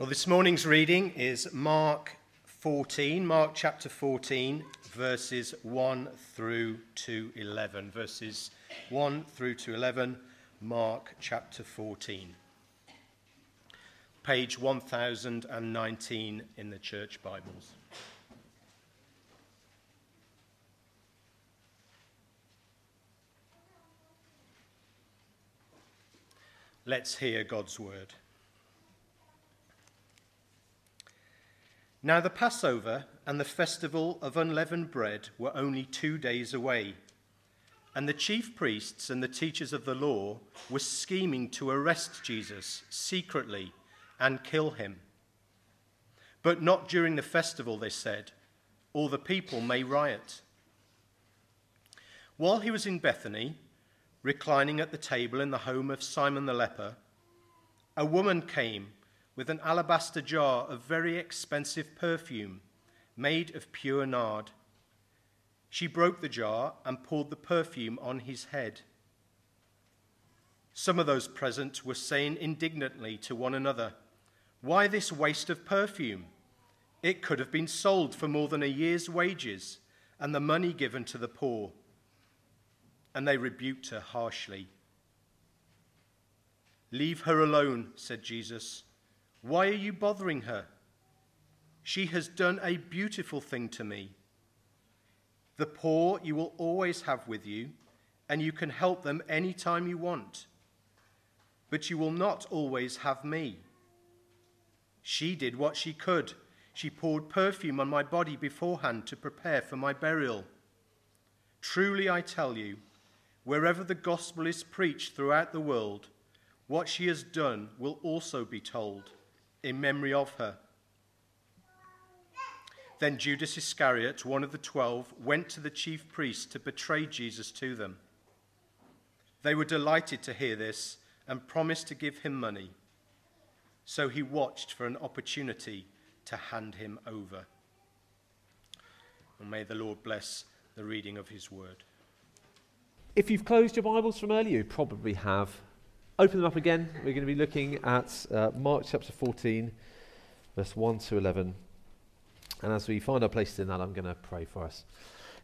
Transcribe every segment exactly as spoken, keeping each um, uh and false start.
Well, this morning's reading is Mark fourteen, Mark chapter fourteen, verses one through to eleven. Verses one through to eleven, Mark chapter fourteen. Page one thousand nineteen in the Church Bibles. Let's hear God's word. Now the Passover and the festival of unleavened bread were only two days away, and the chief priests and the teachers of the law were scheming to arrest Jesus secretly and kill him. But not during the festival, they said, or the people may riot. While he was in Bethany, reclining at the table in the home of Simon the leper, a woman came with an alabaster jar of very expensive perfume made of pure nard. She broke the jar and poured the perfume on his head. Some of those present were saying indignantly to one another, "Why this waste of perfume? It could have been sold for more than a year's wages and the money given to the poor." And they rebuked her harshly. "Leave her alone," said Jesus. "Why are you bothering her? She has done a beautiful thing to me. The poor you will always have with you, and you can help them any time you want. But you will not always have me. She did what she could. She poured perfume on my body beforehand to prepare for my burial. Truly I tell you, wherever the gospel is preached throughout the world, what she has done will also be told in memory of her." Then Judas Iscariot, one of the twelve, went to the chief priests to betray Jesus to them. They were delighted to hear this and promised to give him money. So he watched for an opportunity to hand him over. And may the Lord bless the reading of his word. If you've closed your Bibles from earlier, you probably have. Open them up again. We're going to be looking at uh, Mark chapter fourteen, verse one to eleven. And as we find our places in that, I'm going to pray for us.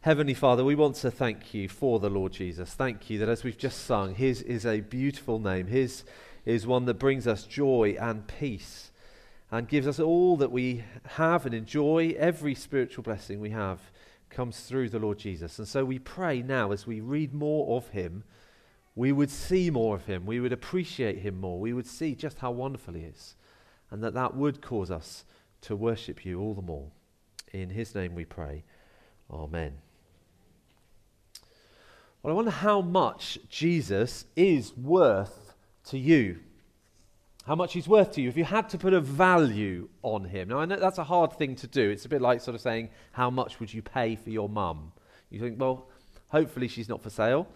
Heavenly Father, we want to thank you for the Lord Jesus. Thank you that as we've just sung, his is a beautiful name. His is one that brings us joy and peace and gives us all that we have and enjoy. Every spiritual blessing we have comes through the Lord Jesus. And so we pray now, as we read more of him, we would see more of him, we would appreciate him more, we would see just how wonderful he is, and that that would cause us to worship you all the more. In his name we pray. Amen. Well, I wonder how much Jesus is worth to you. How much he's worth to you if you had to put a value on him. Now, I know that's a hard thing to do. It's a bit like sort of saying, how much would you pay for your mum? You think, well, hopefully she's not for sale.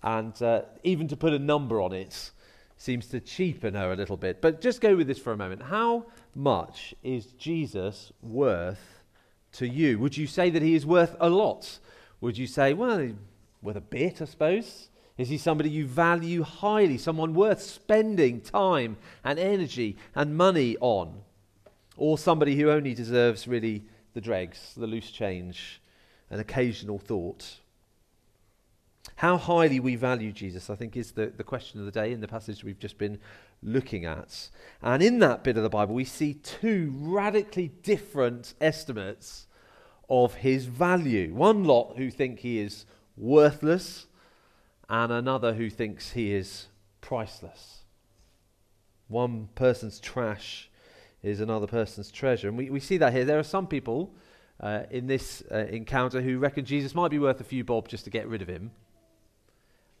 And uh, even to put a number on it seems to cheapen her a little bit. But just go with this for a moment. How much is Jesus worth to you? Would you say that he is worth a lot? Would you say, well, worth a bit, I suppose? Is he somebody you value highly, someone worth spending time and energy and money on? Or somebody who only deserves really the dregs, the loose change, an occasional thought? How highly we value Jesus, I think, is the, the question of the day in the passage we've just been looking at. And in that bit of the Bible, we see two radically different estimates of his value. One lot who think he is worthless, and another who thinks he is priceless. One person's trash is another person's treasure. And we, we see that here. There are some people uh, in this uh, encounter who reckon Jesus might be worth a few bob just to get rid of him,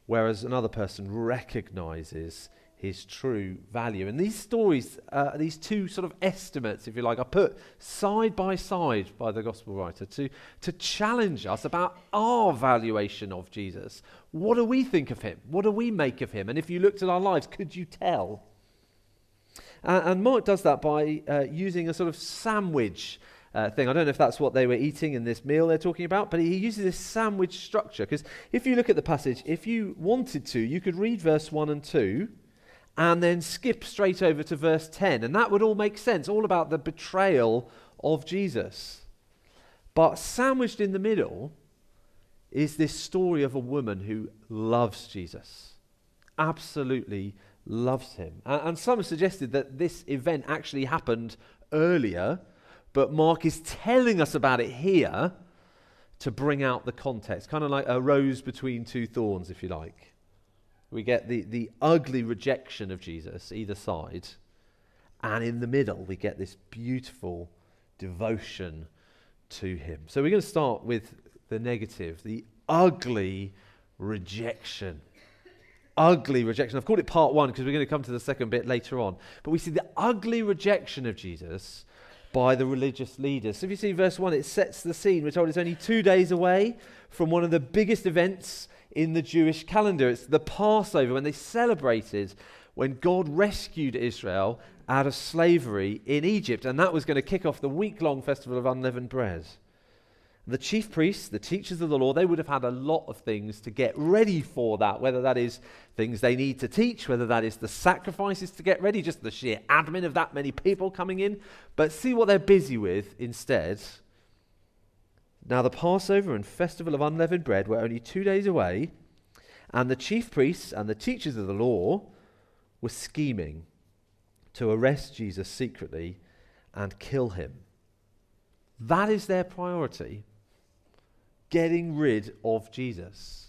whereas another person recognises his true value. And these stories, uh, these two sort of estimates, if you like, are put side by side by the gospel writer to, to challenge us about our valuation of Jesus. What do we think of him? What do we make of him? And if you looked at our lives, could you tell? Uh, and Mark does that by uh, using a sort of sandwich Uh, thing. I don't know if that's what they were eating in this meal they're talking about, but he uses this sandwich structure, because if you look at the passage, if you wanted to, you could read verse one and two and then skip straight over to verse ten. And that would all make sense, all about the betrayal of Jesus. But sandwiched in the middle is this story of a woman who loves Jesus, absolutely loves him. And, and some have suggested that this event actually happened earlier, but Mark is telling us about it here to bring out the context, kind of like a rose between two thorns, if you like. We get the, the ugly rejection of Jesus, either side, and in the middle we get this beautiful devotion to him. So we're going to start with the negative, the ugly rejection. Ugly rejection. I've called it part one because we're going to come to the second bit later on. But we see the ugly rejection of Jesus by the religious leaders. So if you see verse one, it sets the scene. We're told it's only two days away from one of the biggest events in the Jewish calendar. It's the Passover, when they celebrated when God rescued Israel out of slavery in Egypt. And that was going to kick off the week-long festival of unleavened bread. The chief priests, the teachers of the law, they would have had a lot of things to get ready for that, whether that is things they need to teach, whether that is the sacrifices to get ready, just the sheer admin of that many people coming in. But see what they're busy with instead. Now the Passover and festival of unleavened bread were only two days away, and the chief priests and the teachers of the law were scheming to arrest Jesus secretly and kill him. That is their priority. Getting rid of Jesus.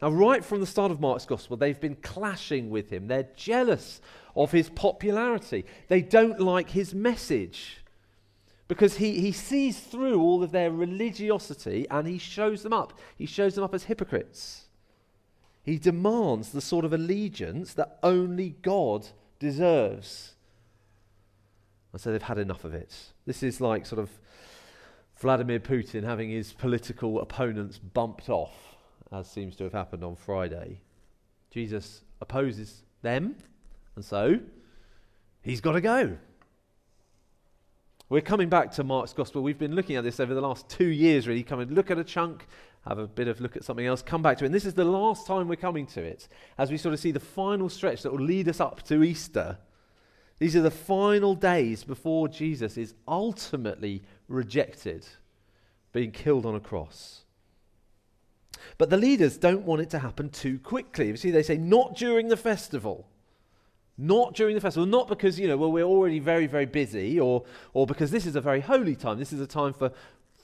Now, right from the start of Mark's gospel, they've been clashing with him. They're jealous of his popularity. They don't like his message because he, he sees through all of their religiosity and he shows them up. He shows them up as hypocrites. He demands the sort of allegiance that only God deserves. And so they've had enough of it. This is like sort of Vladimir Putin having his political opponents bumped off, as seems to have happened on Friday. Jesus opposes them, and so he's got to go. We're coming back to Mark's Gospel. We've been looking at this over the last two years, really. Come and look at a chunk, have a bit of look at something else, come back to it. And this is the last time we're coming to it, as we sort of see the final stretch that will lead us up to Easter. These are the final days before Jesus is ultimately rejected, being killed on a cross. But the leaders don't want it to happen too quickly. You see, they say, not during the festival. Not during the festival. Not because, you know, well, we're already very, very busy, or, or because this is a very holy time. This is a time for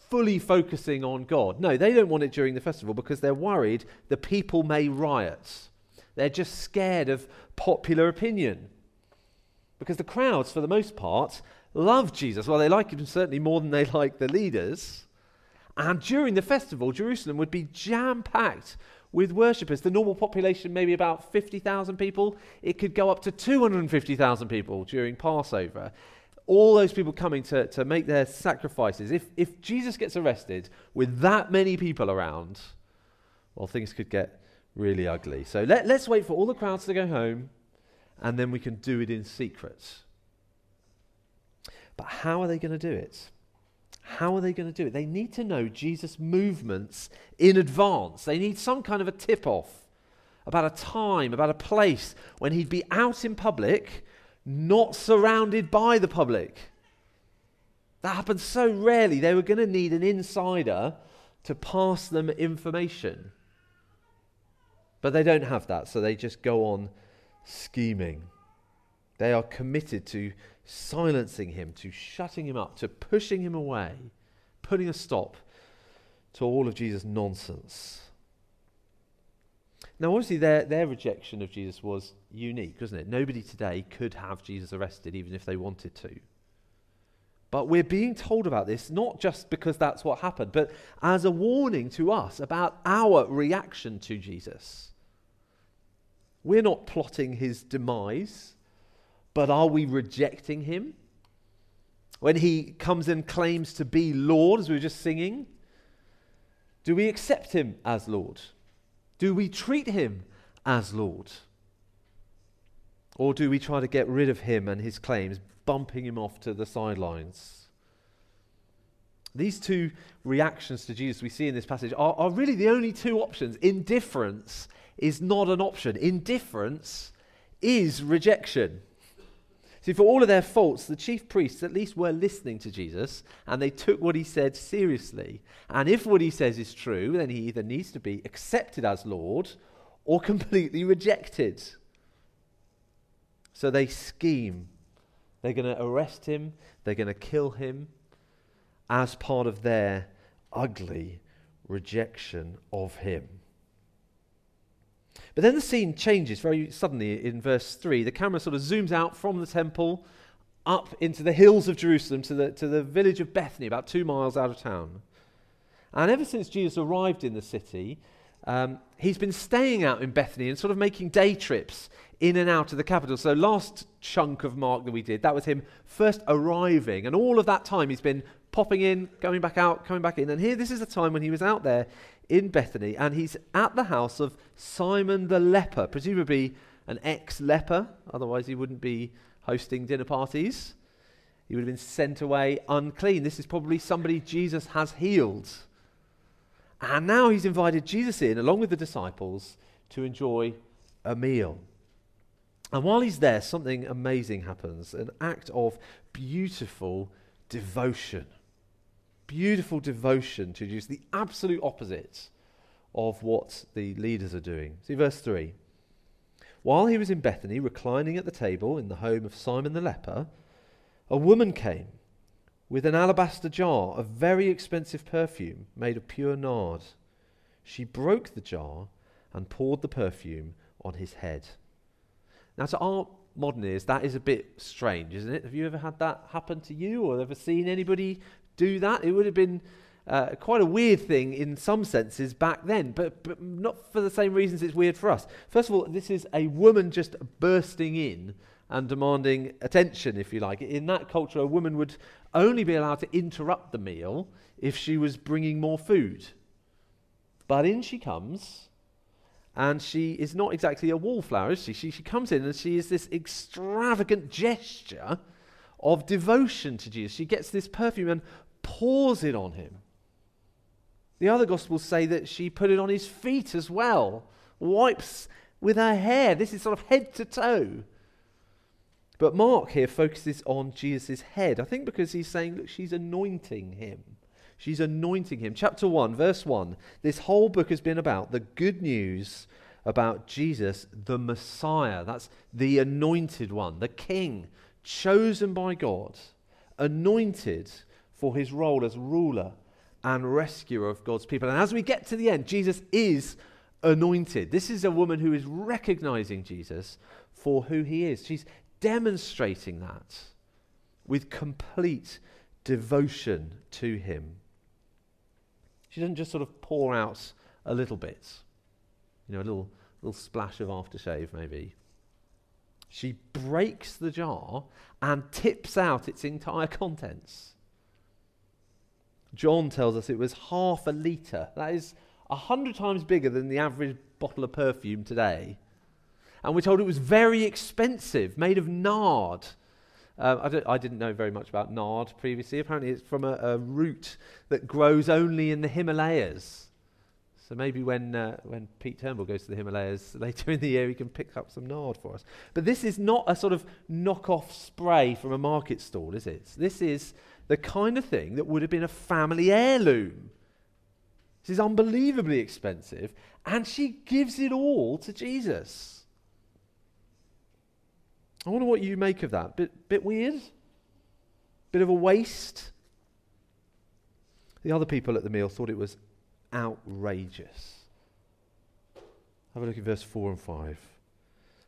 fully focusing on God. No, they don't want it during the festival because they're worried the people may riot. They're just scared of popular opinion. Because the crowds, for the most part, love Jesus. Well, they like him certainly more than they like the leaders. And during the festival, Jerusalem would be jam-packed with worshippers. The normal population, maybe about fifty thousand people. It could go up to two hundred fifty thousand people during Passover. All those people coming to, to make their sacrifices. If, if Jesus gets arrested with that many people around, well, things could get really ugly. So let, let's wait for all the crowds to go home, and then we can do it in secret. But how are they going to do it? How are they going to do it? They need to know Jesus' movements in advance. They need some kind of a tip-off about a time, about a place when he'd be out in public, not surrounded by the public. That happens so rarely. They were going to need an insider to pass them information. But they don't have that, so they just go on scheming. They are committed to silencing him, to shutting him up, to pushing him away, putting a stop to all of Jesus' nonsense. Now, obviously, their, their rejection of Jesus was unique, wasn't it? Nobody today could have Jesus arrested, even if they wanted to. But we're being told about this not just because that's what happened, but as a warning to us about our reaction to Jesus. We're not plotting his demise, but are we rejecting him? When he comes and claims to be Lord, as we were just singing, do we accept him as Lord? Do we treat him as Lord? Or do we try to get rid of him and his claims, bumping him off to the sidelines? These two reactions to Jesus we see in this passage are, are really the only two options. Indifference is not an option. Indifference is rejection. See, for all of their faults, the chief priests at least were listening to Jesus, and they took what he said seriously. And if what he says is true, then he either needs to be accepted as Lord or completely rejected. So they scheme. They're going to arrest him. They're going to kill him as part of their ugly rejection of him. But then the scene changes very suddenly in verse three. The camera sort of zooms out from the temple up into the hills of Jerusalem to the, to the village of Bethany, about two miles out of town. And ever since Jesus arrived in the city, um, he's been staying out in Bethany and sort of making day trips in and out of the capital. So last chunk of Mark that we did, that was him first arriving. And all of that time he's been popping in, going back out, coming back in. And here, this is the time when he was out there in Bethany, and he's at the house of Simon the leper, presumably an ex-leper, otherwise he wouldn't be hosting dinner parties. He would have been sent away unclean. This is probably somebody Jesus has healed. And now he's invited Jesus in, along with the disciples, to enjoy a meal. And while he's there, something amazing happens, an act of beautiful devotion. Beautiful devotion to Jesus, the absolute opposite of what the leaders are doing. See verse three. While he was in Bethany, reclining at the table in the home of Simon the leper, a woman came with an alabaster jar of very expensive perfume made of pure nard. She broke the jar and poured the perfume on his head. Now, to our modern ears, that is a bit strange, isn't it? Have you ever had that happen to you, or ever seen anybody do that? It would have been uh, quite a weird thing in some senses back then, but, but not for the same reasons it's weird for us. First of all, this is a woman just bursting in and demanding attention, if you like. In that culture, a woman would only be allowed to interrupt the meal if she was bringing more food. But in she comes, and she is not exactly a wallflower, is she? She, she comes in and she is this extravagant gesture of devotion to Jesus. She gets this perfume and pours it on him. The other Gospels say that she put it on his feet as well, wipes with her hair. This is sort of head to toe. But Mark here focuses on Jesus' head, I think because he's saying, look, she's anointing him. She's anointing him. Chapter one, verse one. This whole book has been about the good news about Jesus, the Messiah. That's the anointed one, the King, chosen by God, anointed for his role as ruler and rescuer of God's people. And as we get to the end, Jesus is anointed. This is a woman who is recognizing Jesus for who he is. She's demonstrating that with complete devotion to him. She doesn't just sort of pour out a little bit, you know, a little, little splash of aftershave maybe. She breaks the jar and tips out its entire contents. John tells us it was half a litre. That is a hundred times bigger than the average bottle of perfume today. And we're told it was very expensive, made of nard. Um, I, don't, I didn't know very much about nard previously. Apparently it's from a, a root that grows only in the Himalayas. So maybe when uh, when Pete Turnbull goes to the Himalayas later in the year, he can pick up some nard for us. But this is not a sort of knock-off spray from a market stall, is it? This is the kind of thing that would have been a family heirloom. This is unbelievably expensive, and she gives it all to Jesus. I wonder what you make of that. Bit, bit weird? Bit of a waste? The other people at the meal thought it was outrageous. Have a look at verse four and five.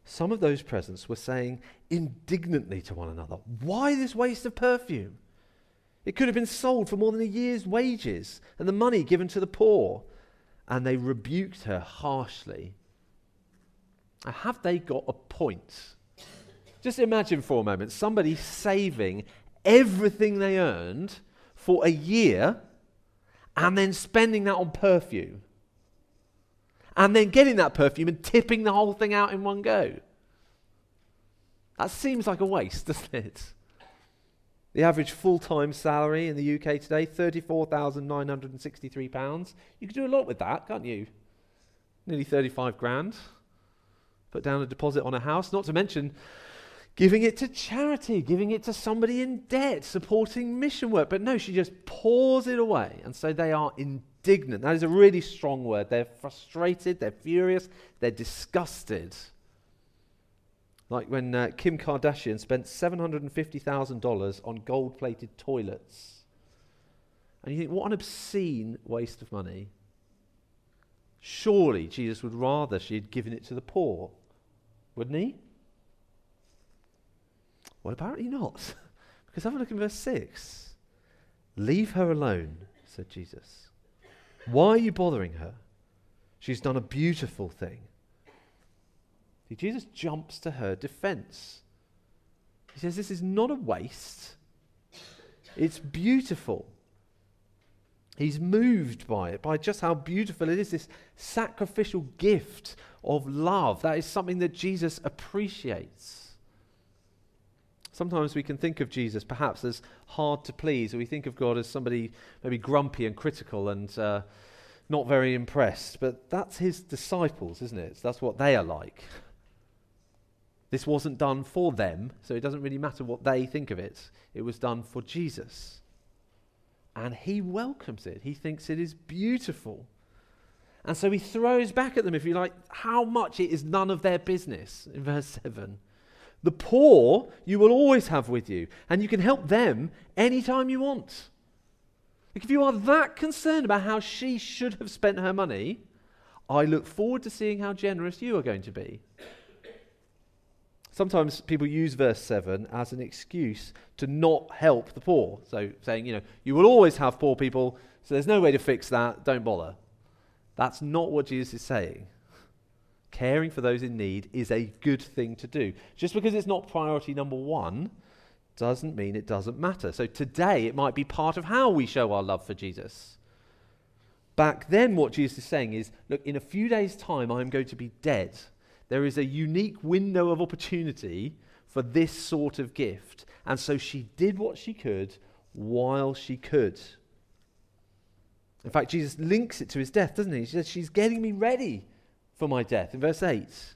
Some of those present were saying indignantly to one another, "Why this waste of perfume? It could have been sold for more than a year's wages and the money given to the poor." And they rebuked her harshly. Now, have they got a point? Just imagine for a moment somebody saving everything they earned for a year and then spending that on perfume. And then getting that perfume and tipping the whole thing out in one go. That seems like a waste, doesn't it? The average full-time salary in the U K today, thirty-four thousand nine hundred sixty-three pounds. You could do a lot with that, can't you? Nearly thirty-five grand. put down a deposit on a house, not to mention giving it to charity, giving it to somebody in debt, supporting mission work. But no, she just pours it away. And so they are indignant. That is a really strong word. They're frustrated, they're furious, they're disgusted. Like when uh, Kim Kardashian spent seven hundred fifty thousand dollars on gold-plated toilets. And you think, what an obscene waste of money. Surely Jesus would rather she had given it to the poor, wouldn't he? Well, apparently not. Because have a look in verse six. Leave her alone, said Jesus. Why are you bothering her? She's done a beautiful thing. See, Jesus jumps to her defense. He says, this is not a waste. It's beautiful. He's moved by it, by just how beautiful it is, this sacrificial gift of love. That is something that Jesus appreciates. Sometimes we can think of Jesus perhaps as hard to please, or we think of God as somebody maybe grumpy and critical and uh, not very impressed. But that's his disciples, isn't it? That's what they are like. This wasn't done for them, so it doesn't really matter what they think of it. It was done for Jesus. And he welcomes it. He thinks it is beautiful. And so he throws back at them, if you like, how much it is none of their business in verse seven. The poor you will always have with you, and you can help them anytime you want. Like if you are that concerned about how she should have spent her money, I look forward to seeing how generous you are going to be. Sometimes people use verse seven as an excuse to not help the poor. So saying, you know, you will always have poor people, so there's no way to fix that, don't bother. That's not what Jesus is saying. Caring for those in need is a good thing to do. Just because it's not priority number one doesn't mean it doesn't matter. So today it might be part of how we show our love for Jesus. Back then what Jesus is saying is, look, in a few days' time I'm going to be dead. There is a unique window of opportunity for this sort of gift. And so she did what she could while she could. In fact, Jesus links it to his death, doesn't he? He says, she's getting me ready for my death. In verse eight, it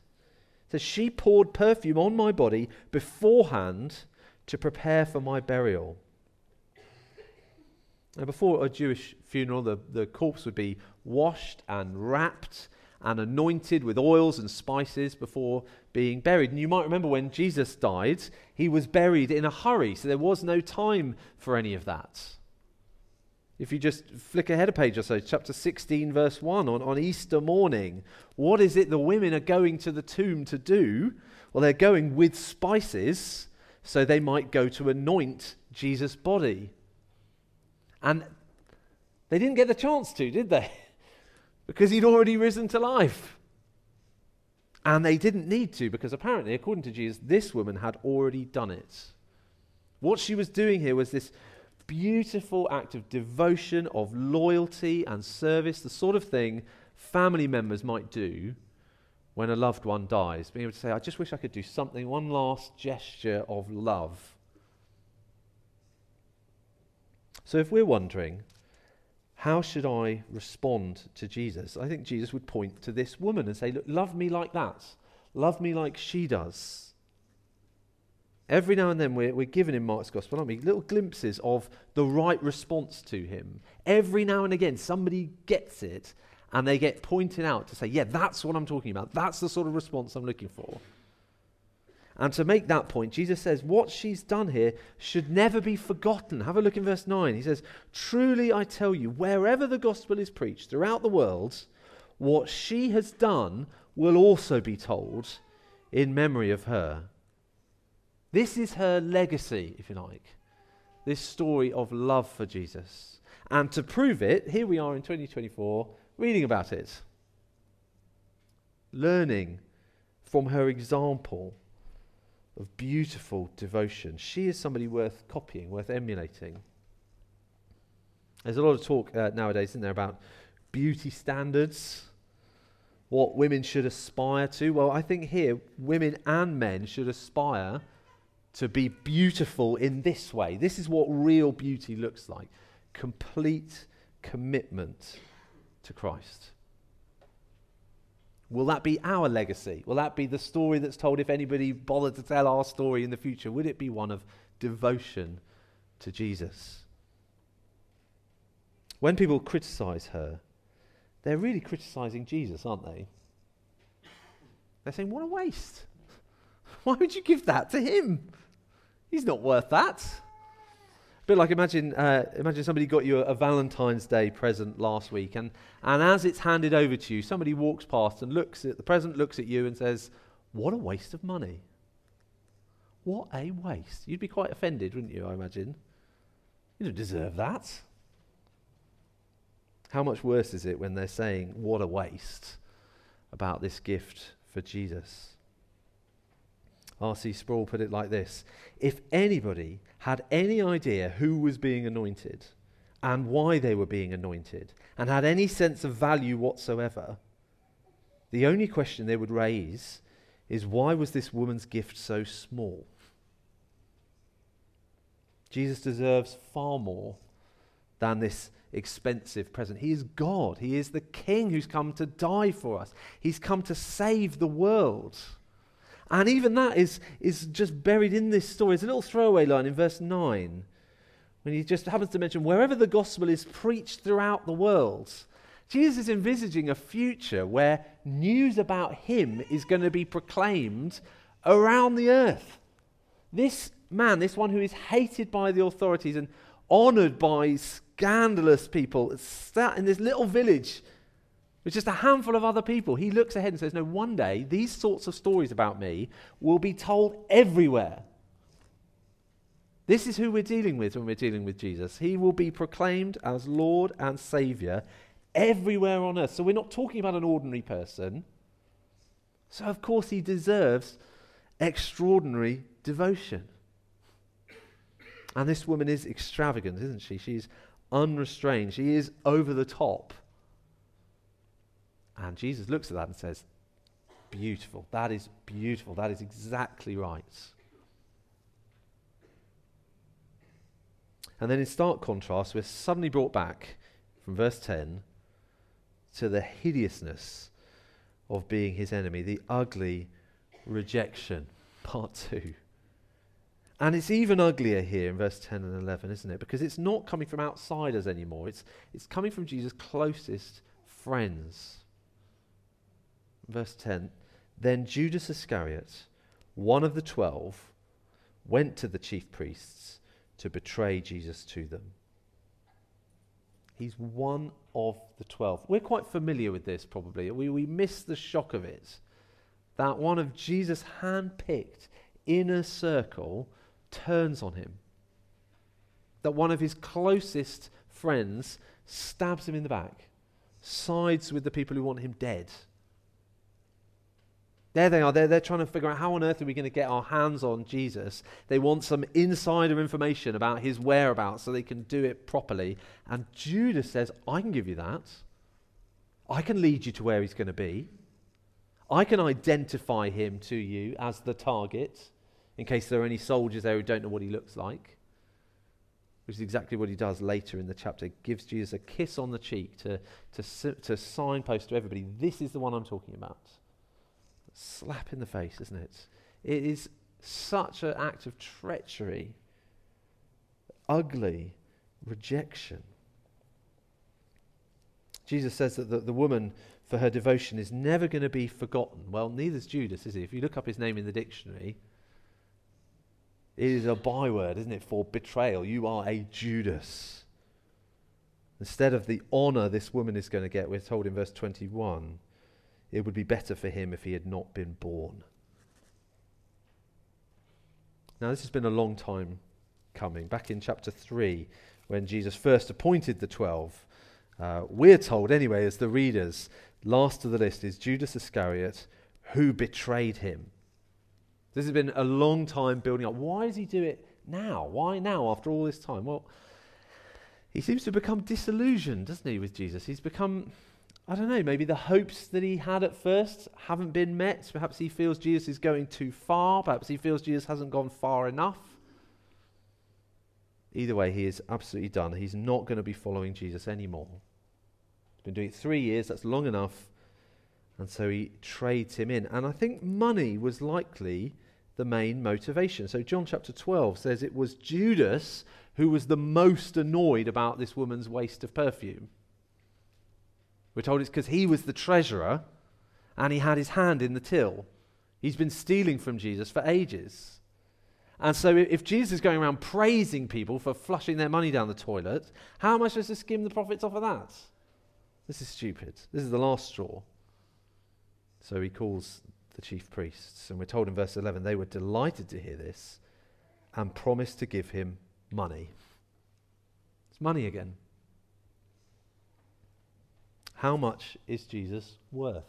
says, she poured perfume on my body beforehand to prepare for my burial. Now, before a Jewish funeral, the, the corpse would be washed and wrapped and anointed with oils and spices before being buried. And you might remember when Jesus died, he was buried in a hurry, so there was no time for any of that. If you just flick ahead a page or so, chapter sixteen, verse one, on, on Easter morning, what is it the women are going to the tomb to do? Well, they're going with spices, so they might go to anoint Jesus' body. And they didn't get the chance to, did they? Because he'd already risen to life. And they didn't need to, because apparently, according to Jesus, this woman had already done it. What she was doing here was this beautiful act of devotion, of loyalty and service, the sort of thing family members might do when a loved one dies. Being able to say, I just wish I could do something, one last gesture of love. So if we're wondering, how should I respond to Jesus? I think Jesus would point to this woman and say, look, love me like that. Love me like she does. Every now and then we're, we're given in Mark's Gospel, aren't we, little glimpses of the right response to him. Every now and again somebody gets it and they get pointed out to say, yeah, that's what I'm talking about. That's the sort of response I'm looking for. And to make that point, Jesus says what she's done here should never be forgotten. Have a look in verse nine. He says, truly I tell you, wherever the gospel is preached throughout the world, what she has done will also be told in memory of her. This is her legacy, if you like, this story of love for Jesus. And to prove it, here we are in twenty twenty-four, reading about it, learning from her example of beautiful devotion. She is somebody worth copying, worth emulating. There's a lot of talk uh, nowadays, isn't there, about beauty standards, what women should aspire to. Well, I think here, women and men should aspire to be beautiful in this way. This is what real beauty looks like. Complete commitment to Christ. Will that be our legacy? Will that be the story that's told if anybody bothered to tell our story in the future? Would it be one of devotion to Jesus? When people criticize her, they're really criticizing Jesus, aren't they? They're saying, what a waste. Why would you give that to him? He's not worth that. A bit like imagine uh, imagine somebody got you a, a Valentine's Day present last week, and, and as it's handed over to you, somebody walks past and looks at the present, looks at you and says, what a waste of money. What a waste. You'd be quite offended, wouldn't you, I imagine? You don't deserve that. How much worse is it when they're saying, what a waste, about this gift for Jesus? R C Sproul put it like this: if anybody had any idea who was being anointed and why they were being anointed and had any sense of value whatsoever, the only question they would raise is, why was this woman's gift so small? Jesus deserves far more than this expensive present. He is God. He is the King who's come to die for us. He's come to save the world. And even that is, is just buried in this story. It's a little throwaway line in verse nine, when he just happens to mention, wherever the gospel is preached throughout the world, Jesus is envisaging a future where news about him is going to be proclaimed around the earth. This man, this one who is hated by the authorities and honoured by scandalous people, sat in this little village with just a handful of other people. He looks ahead and says, no, one day these sorts of stories about me will be told everywhere. This is who we're dealing with when we're dealing with Jesus. He will be proclaimed as Lord and Saviour everywhere on earth. So we're not talking about an ordinary person. So of course he deserves extraordinary devotion. And this woman is extravagant, isn't she? She's unrestrained. She is over the top. And Jesus looks at that and says, beautiful. That is beautiful. That is exactly right. And then in stark contrast, we're suddenly brought back from verse ten to the hideousness of being his enemy, the ugly rejection, part two. And it's even uglier here in verse ten and eleven, isn't it? Because it's not coming from outsiders anymore. It's, it's coming from Jesus' closest friends. Verse ten, then Judas Iscariot, one of the twelve, went to the chief priests to betray Jesus to them. He's one of the twelve. We're quite familiar with this probably. We, we miss the shock of it. That one of Jesus' handpicked inner circle turns on him. That one of his closest friends stabs him in the back, sides with the people who want him dead. There they are, they're, they're trying to figure out how on earth are we going to get our hands on Jesus. They want some insider information about his whereabouts so they can do it properly. And Judas says, I can give you that. I can lead you to where he's going to be. I can identify him to you as the target, in case there are any soldiers there who don't know what he looks like. Which is exactly what he does later in the chapter. He gives Jesus a kiss on the cheek to, to, to signpost to everybody, this is the one I'm talking about. Slap in the face, isn't it? It is such an act of treachery, ugly rejection. Jesus says that the, the woman, for her devotion, is never going to be forgotten. Well, neither's Judas, is he? If you look up his name in the dictionary, it is a byword, isn't it, for betrayal. You are a Judas. Instead of the honour this woman is going to get, we're told in verse twenty-one, it would be better for him if he had not been born. Now, this has been a long time coming. Back in chapter three, when Jesus first appointed the twelve, uh, we're told anyway, as the readers, last of the list is Judas Iscariot, who betrayed him. This has been a long time building up. Why does he do it now? Why now, after all this time? Well, he seems to become disillusioned, doesn't he, with Jesus? He's become, I don't know, maybe the hopes that he had at first haven't been met. Perhaps he feels Jesus is going too far. Perhaps he feels Jesus hasn't gone far enough. Either way, he is absolutely done. He's not going to be following Jesus anymore. He's been doing it three years. That's long enough. And so he trades him in. And I think money was likely the main motivation. So John chapter twelve says it was Judas who was the most annoyed about this woman's waste of perfume. We're told it's because he was the treasurer and he had his hand in the till. He's been stealing from Jesus for ages. And so if Jesus is going around praising people for flushing their money down the toilet, how am I supposed to skim the profits off of that? This is stupid. This is the last straw. So he calls the chief priests, and we're told in verse eleven, they were delighted to hear this and promised to give him money. It's money again. How much is Jesus worth?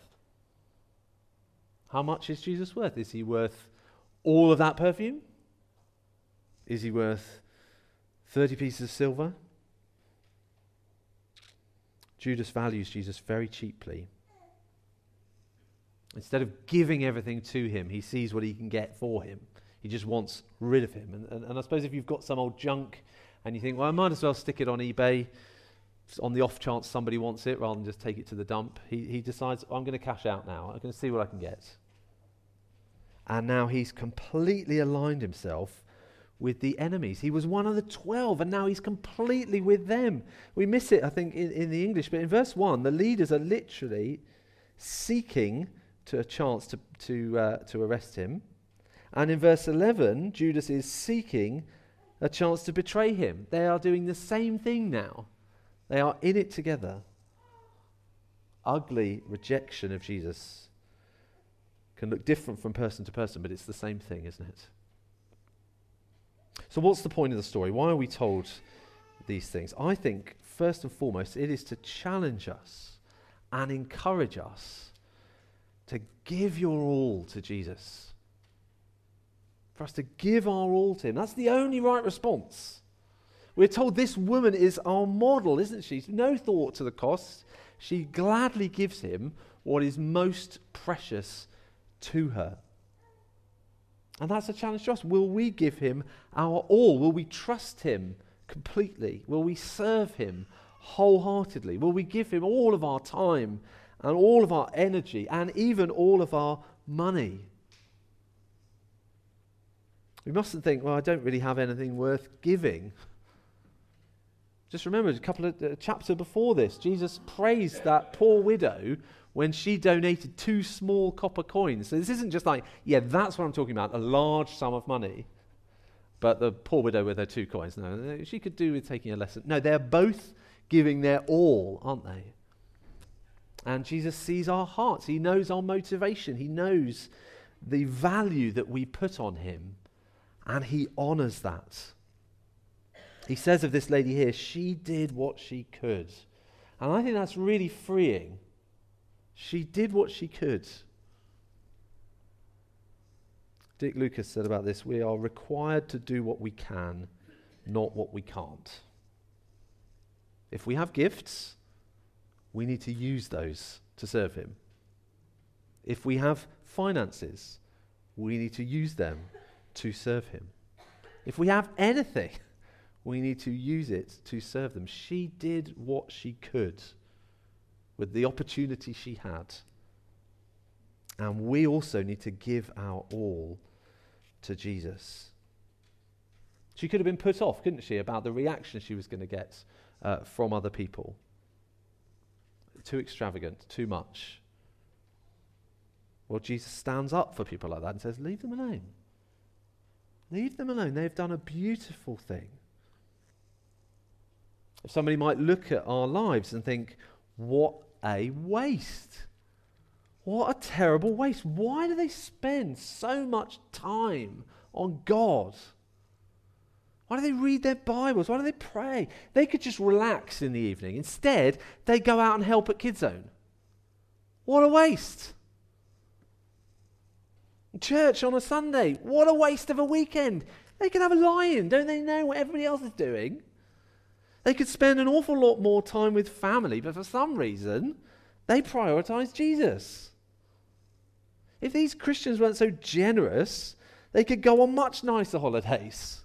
How much is Jesus worth? Is he worth all of that perfume? Is he worth thirty pieces of silver? Judas values Jesus very cheaply. Instead of giving everything to him, he sees what he can get for him. He just wants rid of him. And, and, and I suppose if you've got some old junk and you think, well, I might as well stick it on eBay on the off chance somebody wants it rather than just take it to the dump, he, he decides, oh, I'm going to cash out now. I'm going to see what I can get. And now he's completely aligned himself with the enemies. He was one of the twelve, and now he's completely with them. We miss it, I think, in, in the English. But in verse one, the leaders are literally seeking to a chance to, to, uh, to arrest him. And in verse eleven, Judas is seeking a chance to betray him. They are doing the same thing now. They are in it together. Ugly rejection of Jesus can look different from person to person, but it's the same thing, isn't it? So what's the point of the story? Why are we told these things? I think, first and foremost, it is to challenge us and encourage us to give your all to Jesus. For us to give our all to him. That's the only right response. We're told this woman is our model, isn't she? No thought to the cost. She gladly gives him what is most precious to her. And that's a challenge to us. Will we give him our all? Will we trust him completely? Will we serve him wholeheartedly? Will we give him all of our time and all of our energy and even all of our money? We mustn't think, well, I don't really have anything worth giving. Just remember, a couple of uh, chapter before this, Jesus praised that poor widow when she donated two small copper coins. So this isn't just like, yeah, that's what I'm talking about, a large sum of money. But the poor widow with her two coins, no, she could do with taking a lesson. No, they're both giving their all, aren't they? And Jesus sees our hearts. He knows our motivation. He knows the value that we put on him. And he honors that. He says of this lady here, she did what she could. And I think that's really freeing. She did what she could. Dick Lucas said about this, we are required to do what we can, not what we can't. If we have gifts, we need to use those to serve him. If we have finances, we need to use them to serve him. If we have anything, we need to use it to serve them. She did what she could with the opportunity she had. And we also need to give our all to Jesus. She could have been put off, couldn't she, about the reaction she was going to get uh, from other people. Too extravagant, too much. Well, Jesus stands up for people like that and says, leave them alone. Leave them alone. They've done a beautiful thing. If somebody might look at our lives and think, what a waste. What a terrible waste. Why do they spend so much time on God? Why do they read their Bibles? Why do they pray? They could just relax in the evening. Instead, they go out and help at Kids Zone. What a waste. Church on a Sunday. What a waste of a weekend. They can have a lie-in. Don't they know what everybody else is doing? They could spend an awful lot more time with family, but for some reason, they prioritize Jesus. If these Christians weren't so generous, they could go on much nicer holidays.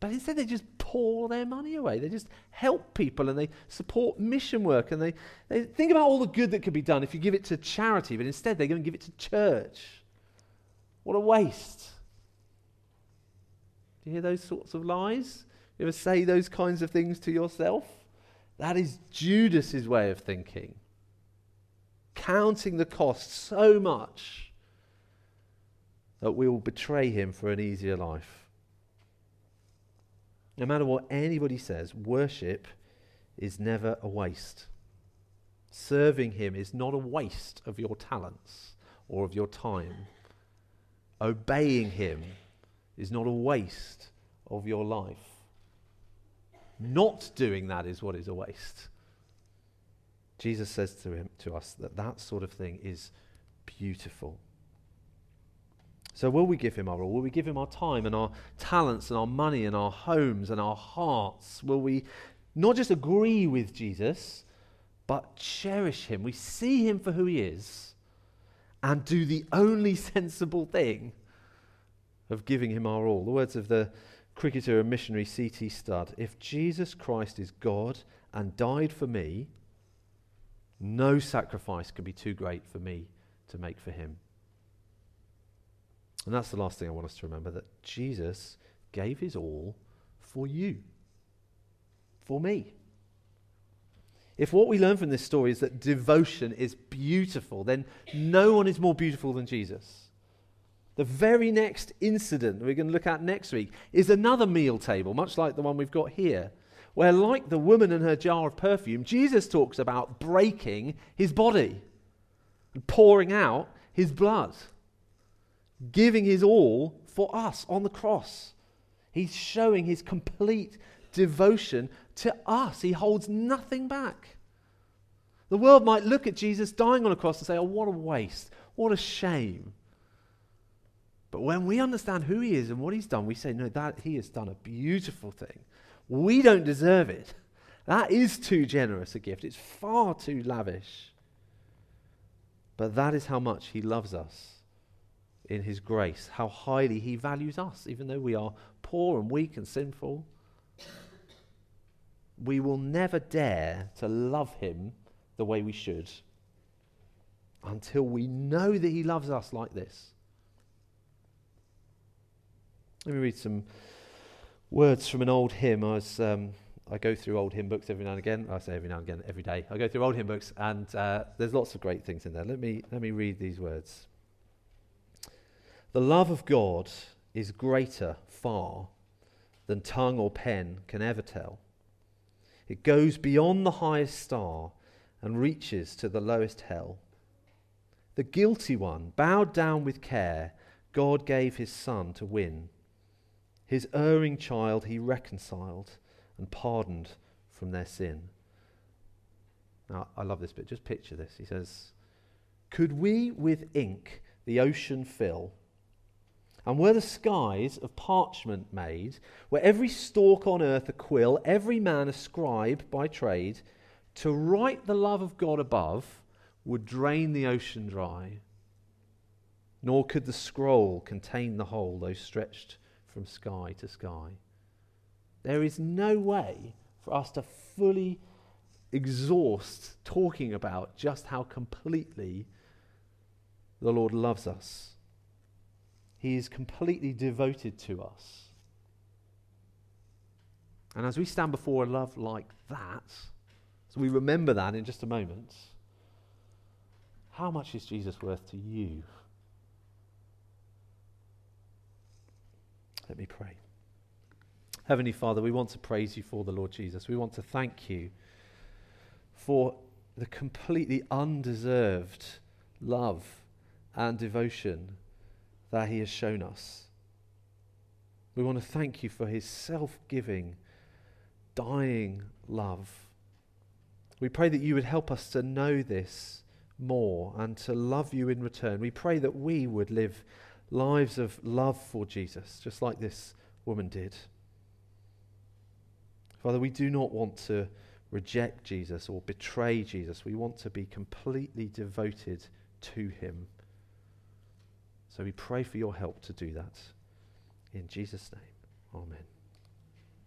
But instead, they just pour their money away. They just help people and they support mission work. And they, they think about all the good that could be done if you give it to charity, but instead they go and give it to church. What a waste. Do you hear those sorts of lies? You ever say those kinds of things to yourself? That is Judas's way of thinking. Counting the cost so much that we will betray him for an easier life. No matter what anybody says, worship is never a waste. Serving him is not a waste of your talents or of your time. Obeying him is not a waste of your life. Not doing that is what is a waste. Jesus says to him, to us, that that sort of thing is beautiful. So will we give him our all? Will we give him our time and our talents and our money and our homes and our hearts? Will we not just agree with Jesus, but cherish him? We see him for who he is and do the only sensible thing of giving him our all. The words of the cricketer and missionary C T Studd: if Jesus Christ is God and died for me, no sacrifice could be too great for me to make for him. And that's the last thing I want us to remember, that Jesus gave his all for you, for me. If what we learn from this story is that devotion is beautiful, then no one is more beautiful than Jesus. The very next incident we're going to look at next week is another meal table, much like the one we've got here, where, like the woman and her jar of perfume, Jesus talks about breaking his body and pouring out his blood, giving his all for us on the cross. He's showing his complete devotion to us. He holds nothing back. The world might look at Jesus dying on a cross and say, oh, what a waste, what a shame. But when we understand who he is and what he's done, we say, no, that he has done a beautiful thing. We don't deserve it. That is too generous a gift. It's far too lavish. But that is how much he loves us in his grace, how highly he values us, even though we are poor and weak and sinful. We will never dare to love him the way we should until we know that he loves us like this. Let me read some words from an old hymn. I was um, I go through old hymn books every now and again. I say every now and again, every day. I go through old hymn books, and uh, there's lots of great things in there. Let me let me read these words. The love of God is greater far than tongue or pen can ever tell. It goes beyond the highest star and reaches to the lowest hell. The guilty one, bowed down with care, God gave his son to win. His erring child he reconciled and pardoned from their sin. Now, I love this bit. Just picture this. He says, could we with ink the ocean fill? And were the skies of parchment made, were every stalk on earth a quill, every man a scribe by trade, to write the love of God above would drain the ocean dry. Nor could the scroll contain the whole, though stretched from sky to sky. There is no way for us to fully exhaust talking about just how completely the Lord loves us. He is completely devoted to us. And as we stand before a love like that, so we remember that in just a moment, how much is Jesus worth to you? Let me pray. Heavenly Father, we want to praise you for the Lord Jesus. We want to thank you for the completely undeserved love and devotion that he has shown us. We want to thank you for his self-giving, dying love. We pray that you would help us to know this more and to love you in return. We pray that we would live lives of love for Jesus, just like this woman did. Father, we do not want to reject Jesus or betray Jesus. We want to be completely devoted to him. So we pray for your help to do that. In Jesus' name, amen.